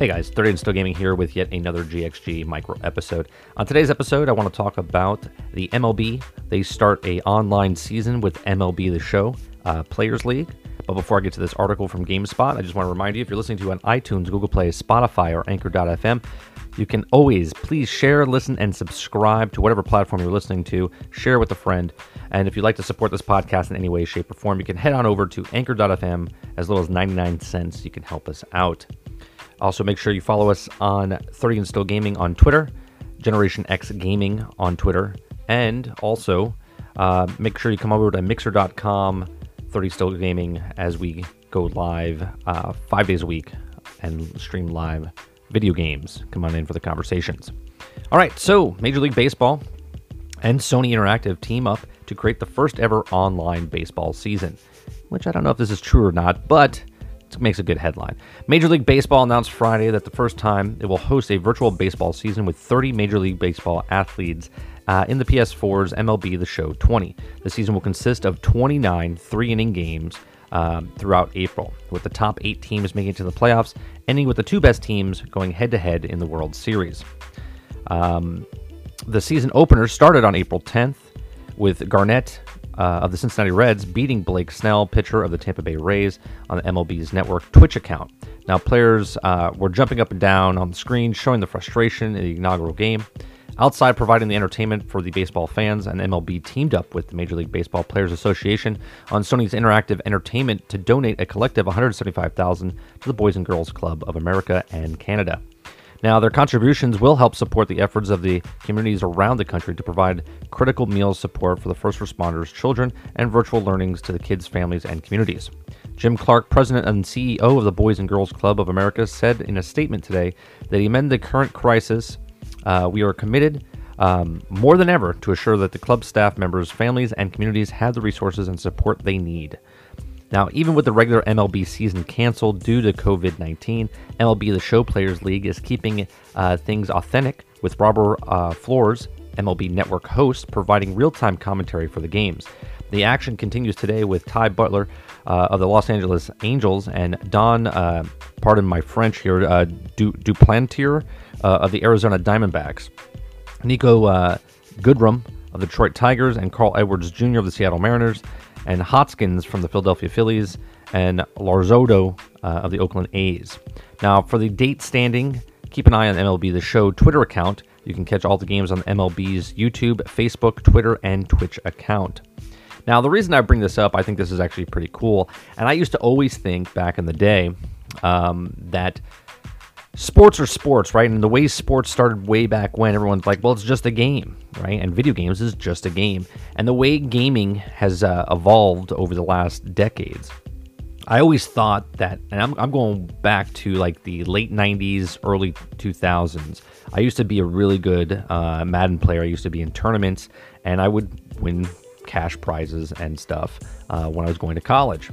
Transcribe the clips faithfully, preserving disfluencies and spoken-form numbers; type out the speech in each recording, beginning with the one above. Hey guys, thirty and Still Gaming here with yet another G X G micro episode. On today's episode, I want to talk about the M L B. They start a online season with M L B The Show, uh, Players League. But before I get to this article from GameSpot, I just want to remind you, if you're listening to on iTunes, Google Play, Spotify, or anchor dot f m, you can always please share, listen, and subscribe to whatever platform you're listening to. Share with a friend. And if you'd like to support this podcast in any way, shape, or form, you can head on over to anchor dot f m. As little as ninety-nine cents, you can help us out. Also, make sure you follow us on thirty and Still Gaming on Twitter, Generation X Gaming on Twitter, and also uh, make sure you come over to Mixer dot com, thirty Still Gaming, as we go live uh, five days a week and stream live video games. Come on in for the conversations. All right, so Major League Baseball and Sony Interactive team up to create the first ever online baseball season, which I don't know if this is true or not, but it makes a good headline. Major League Baseball announced Friday that the first time it will host a virtual baseball season with thirty Major League Baseball athletes uh, in the P S four's M L B The Show twenty. The season will consist of twenty-nine three-inning games um, throughout April, with the top eight teams making it to the playoffs, ending with the two best teams going head-to-head in the World Series. Um, the season opener started on April tenth with Garnett Uh, of the Cincinnati Reds beating Blake Snell, pitcher of the Tampa Bay Rays, on the M L B's network Twitch account. Now, players uh, were jumping up and down on the screen, showing the frustration in the inaugural game. Outside providing the entertainment for the baseball fans, and M L B teamed up with the Major League Baseball Players Association on Sony's Interactive Entertainment to donate a collective one hundred seventy-five thousand dollars to the Boys and Girls Club of America and Canada. Now, their contributions will help support the efforts of the communities around the country to provide critical meal support for the first responders, children, and virtual learnings to the kids, families, and communities. Jim Clark, president and C E O of the Boys and Girls Club of America, said in a statement today that amid the current crisis, uh, we are committed um, more than ever to assure that the club staff members, families, and communities have the resources and support they need. Now, even with the regular M L B season canceled due to COVID nineteen, M L B The Show Players League is keeping uh, things authentic, with Robert uh, Flores, M L B Network host, providing real-time commentary for the games. The action continues today with Ty Butler uh, of the Los Angeles Angels and Don, uh, pardon my French here, uh, du- Duplantier uh, of the Arizona Diamondbacks, Nico uh, Goodrum of the Detroit Tigers, and Carl Edwards Junior of the Seattle Mariners, and Hotskins from the Philadelphia Phillies, and Larzoto uh, of the Oakland A's. Now, for the date standing, keep an eye on M L B The Show Twitter account. You can catch all the games on M L B's YouTube, Facebook, Twitter, and Twitch account. Now, the reason I bring this up, I think this is actually pretty cool, and I used to always think back in the day um, that sports are sports, right? And the way sports started way back when, everyone's like, well, it's just a game, right? And video games is just a game. And the way gaming has uh, evolved over the last decades, I always thought that, and I'm, I'm going back to like the late nineties, early two thousands. I used to be a really good uh, Madden player. I used to be in tournaments, and I would win cash prizes and stuff uh, when I was going to college.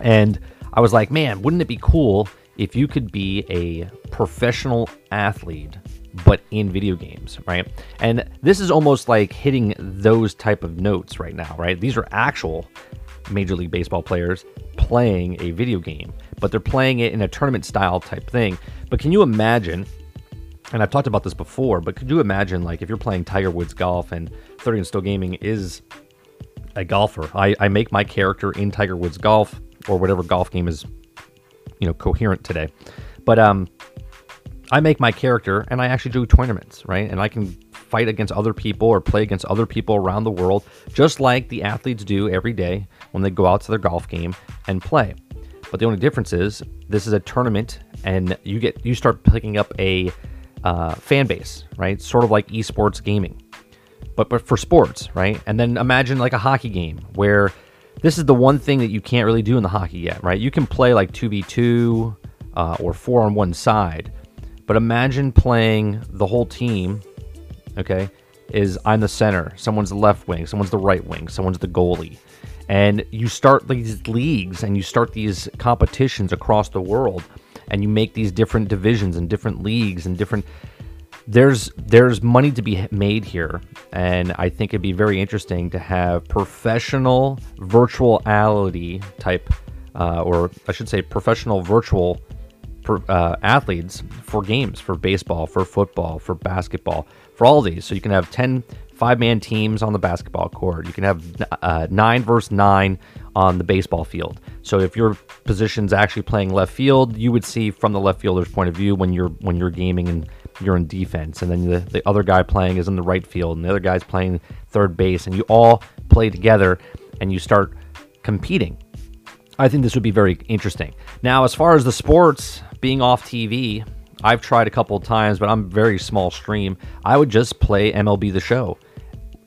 And I was like, man, wouldn't it be cool if you could be a professional athlete, but in video games, right? And this is almost like hitting those type of notes right now, right? These are actual Major League Baseball players playing a video game, but they're playing it in a tournament style type thing. But can you imagine, and I've talked about this before, but could you imagine, like, if you're playing Tiger Woods Golf, and thirty and Still Gaming is a golfer. I, I make my character in Tiger Woods Golf, or whatever golf game is, you know, coherent today. But um, I make my character, and I actually do tournaments, right? And I can fight against other people or play against other people around the world, just like the athletes do every day when they go out to their golf game and play. But the only difference is this is a tournament, and you get you start picking up a uh, fan base, right? Sort of like esports gaming, but but for sports, right? And then imagine like a hockey game where this is the one thing that you can't really do in the hockey yet, right? You can play like two v two uh, or four on one side, but imagine playing the whole team, okay, is I'm the center, someone's the left wing, someone's the right wing, someone's the goalie. And you start these leagues and you start these competitions across the world, and you make these different divisions and different leagues and different... There's there's money to be made here, and I think it'd be very interesting to have professional virtuality type, uh, or I should say professional virtual per, uh, athletes for games, for baseball, for football, for basketball, for all these. So you can have ten five-man teams on the basketball court. You can have uh, nine versus nine on the baseball field. So if your position's actually playing left field, you would see from the left fielder's point of view when you're when you're gaming and you're in defense. And then the, the other guy playing is in the right field, and the other guy's playing third base, and you all play together and you start competing. I think this would be very interesting. Now, as far as the sports being off T V, I've tried a couple of times, but I'm very small stream. I would just play M L B The Show.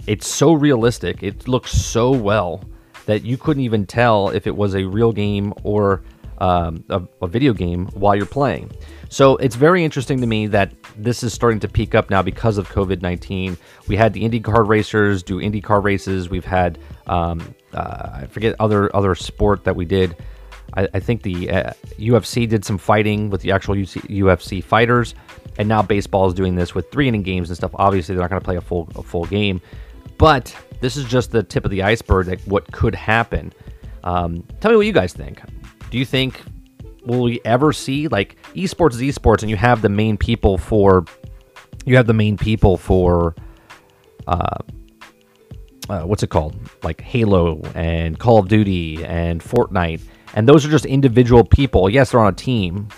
It's so realistic. It looks so well that you couldn't even tell if it was a real game or um, a, a video game while you're playing. So it's very interesting to me that this is starting to peak up now because of COVID nineteen. We had the IndyCar racers do IndyCar races. We've had, um, uh, I forget other other sport that we did. I, I think the uh, U F C did some fighting with the actual U F C fighters. And now baseball is doing this with three inning games and stuff. Obviously, they're not going to play a full, a full game. But this is just the tip of the iceberg, like what could happen. Um, tell me what you guys think. Do you think... will we ever see, like, esports is esports, and you have the main people for, you have the main people for, uh, uh, what's it called? Like Halo and Call of Duty and Fortnite, and those are just individual people. Yes, they're on a team,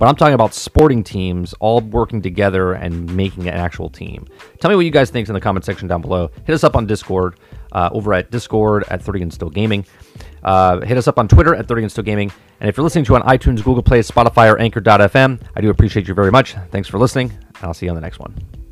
but I'm talking about sporting teams all working together and making an actual team. Tell me what you guys think in the comment section down below. Hit us up on Discord, uh, over at Discord at thirty and still gaming. Uh, hit us up on Twitter at thirty and still gaming. And if you're listening to on iTunes, Google Play, Spotify, or anchor dot f m, I do appreciate you very much. Thanks for listening, and I'll see you on the next one.